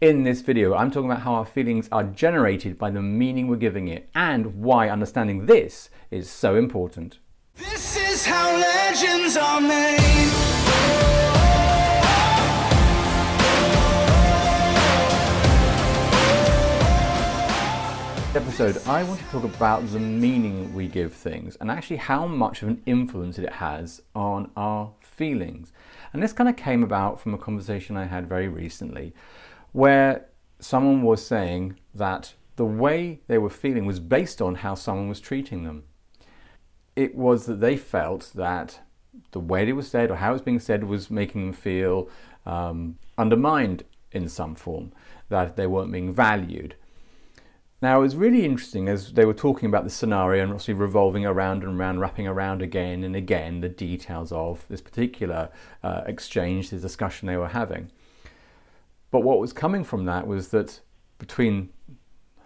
In this video, I'm talking about how our feelings are generated by the meaning we're giving it and why understanding this is so important. This is how legends are made. This episode, I want to talk about the meaning we give things and actually how much of an influence it has on our feelings. And this kind of came about from a conversation I had very recently, where someone was saying that the way they were feeling was based on how someone was treating them. It was that they felt that the way it was said or how it was being said was making them feel undermined in some form, that they weren't being valued. Now, it was really interesting as they were talking about the scenario and obviously revolving around and around, wrapping around again and again the details of this particular exchange, the discussion they were having. But what was coming from that was that between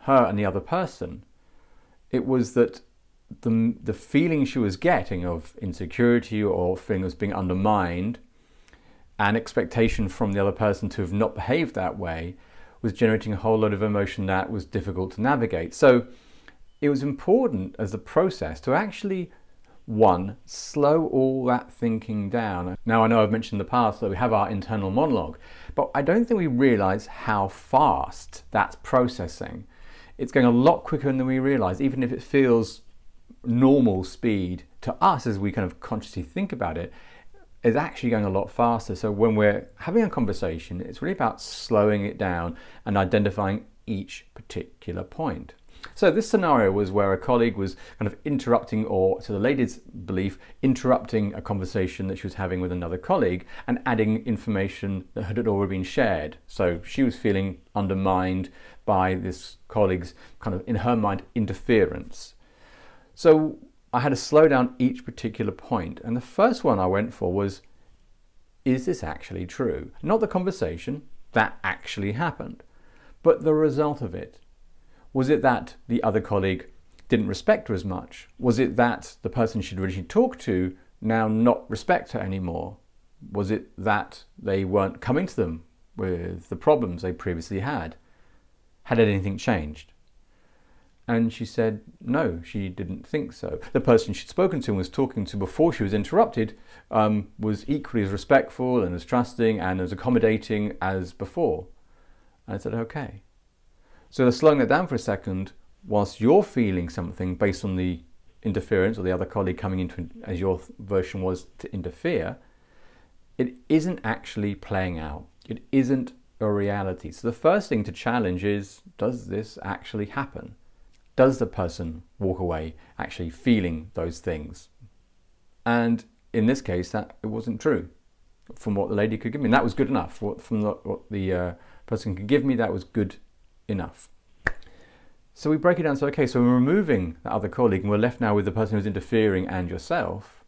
her and the other person, it was that the feeling she was getting of insecurity or feeling was being undermined and expectation from the other person to have not behaved that way was generating a whole lot of emotion that was difficult to navigate. So it was important as a process to actually, one, slow all that thinking down. Now, I know I've mentioned in the past that we have our internal monologue, but I don't think we realize how fast that's processing. It's going a lot quicker than we realize, even if it feels normal speed to us as we kind of consciously think about it, is actually going a lot faster. So when we're having a conversation, it's really about slowing it down and identifying each particular point. So this scenario was where a colleague was kind of interrupting, or to the lady's belief, interrupting a conversation that she was having with another colleague and adding information that had already been shared. So she was feeling undermined by this colleague's kind of, in her mind, interference. So I had to slow down each particular point. And the first one I went for was, is this actually true? Not the conversation, that actually happened, but the result of it. Was it that the other colleague didn't respect her as much? Was it that the person she'd originally talked to now not respect her anymore? Was it that they weren't coming to them with the problems they previously had? Had anything changed? And she said, no, she didn't think so. The person she'd spoken to and was talking to before she was interrupted was equally as respectful and as trusting and as accommodating as before. And I said, okay. So they're slowing that down for a second, whilst you're feeling something based on the interference or the other colleague coming into, as your version was, to interfere, it isn't actually playing out. It isn't a reality. So the first thing to challenge is, does this actually happen? Does the person walk away actually feeling those things? And in this case, that it wasn't true from what the lady could give me. And that was good enough. What the person could give me, that was good enough. So we break it down. So, okay, so we're removing the other colleague and we're left now with the person who's interfering and yourself.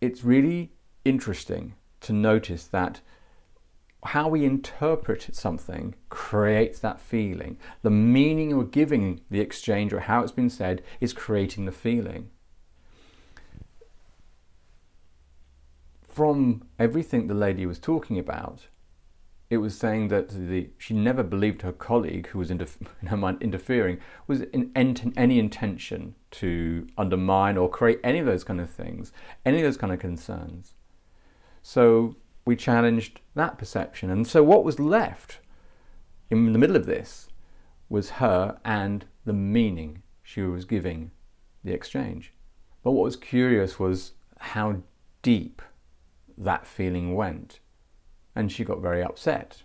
It's really interesting to notice that how we interpret something creates that feeling. The meaning we're giving the exchange or how it's been said is creating the feeling. From everything the lady was talking about, it was saying that she never believed her colleague, who was in her mind interfering, was in any intention to undermine or create any of those kind of things, any of those kind of concerns. So we challenged that perception. And so what was left in the middle of this was her and the meaning she was giving the exchange. But what was curious was how deep that feeling went. And she got very upset,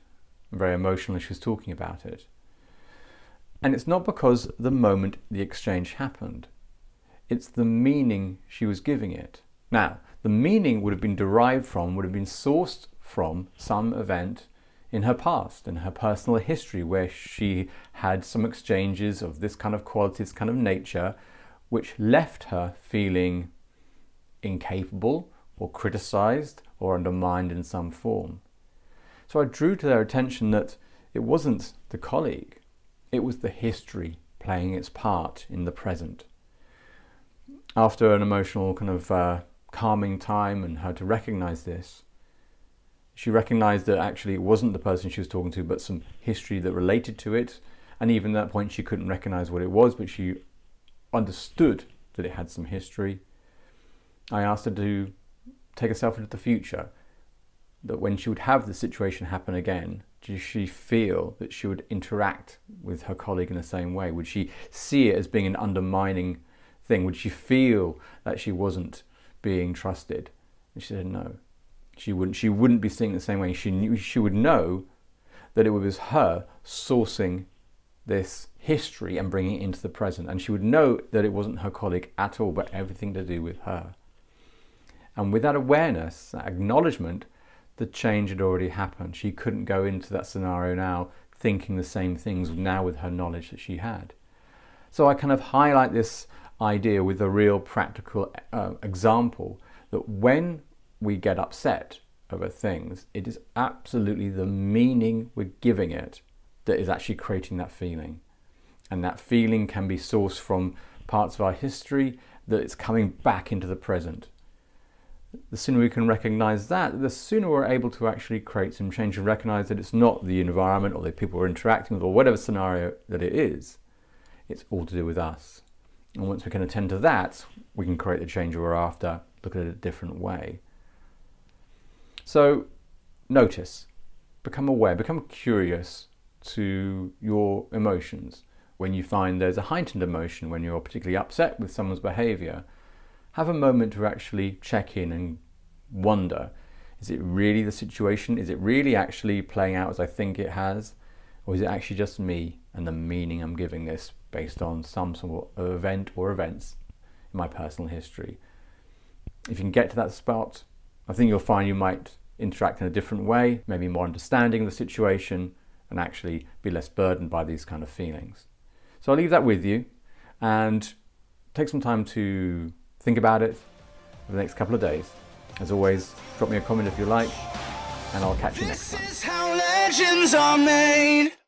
very emotional as she was talking about it. And it's not because the moment the exchange happened. It's the meaning she was giving it. Now, the meaning would have been sourced from some event in her past, in her personal history, where she had some exchanges of this kind of quality, this kind of nature, which left her feeling incapable or criticized or undermined in some form. So I drew to their attention that it wasn't the colleague, it was the history playing its part in the present. After an emotional kind of calming time and how to recognize this, She recognized that actually it wasn't the person she was talking to, but some history that related to it. And even at that point, she couldn't recognize what it was, but she understood that it had some history. I asked her to take herself into the future, that when she would have the situation happen again, did she feel that she would interact with her colleague in the same way? Would she see it as being an undermining thing? Would she feel that she wasn't being trusted? And she said no. She wouldn't be seeing it the same way. She knew, she would know that it was her sourcing this history and bringing it into the present. And she would know that it wasn't her colleague at all, but everything to do with her. And with that awareness, that acknowledgement, the change had already happened. She couldn't go into that scenario now thinking the same things now with her knowledge that she had. So I kind of highlight this idea with a real practical example that when we get upset over things, it is absolutely the meaning we're giving it that is actually creating that feeling. And that feeling can be sourced from parts of our history that it's coming back into the present. The sooner we can recognize that, the sooner we're able to actually create some change and recognize that it's not the environment or the people we're interacting with or whatever scenario that it is. It's all to do with us. And once we can attend to that, we can create the change we're after, look at it a different way. So notice, become aware, become curious to your emotions. When you find there's a heightened emotion, when you're particularly upset with someone's behavior, have a moment to actually check in and wonder, is it really the situation? Is it really actually playing out as I think it has? Or is it actually just me and the meaning I'm giving this based on some sort of event or events in my personal history? If you can get to that spot, I think you'll find you might interact in a different way, maybe more understanding of the situation and actually be less burdened by these kind of feelings. So I'll leave that with you and take some time to think about it for the next couple of days. As always, drop me a comment if you like, and I'll catch you next time. This is how legends are made.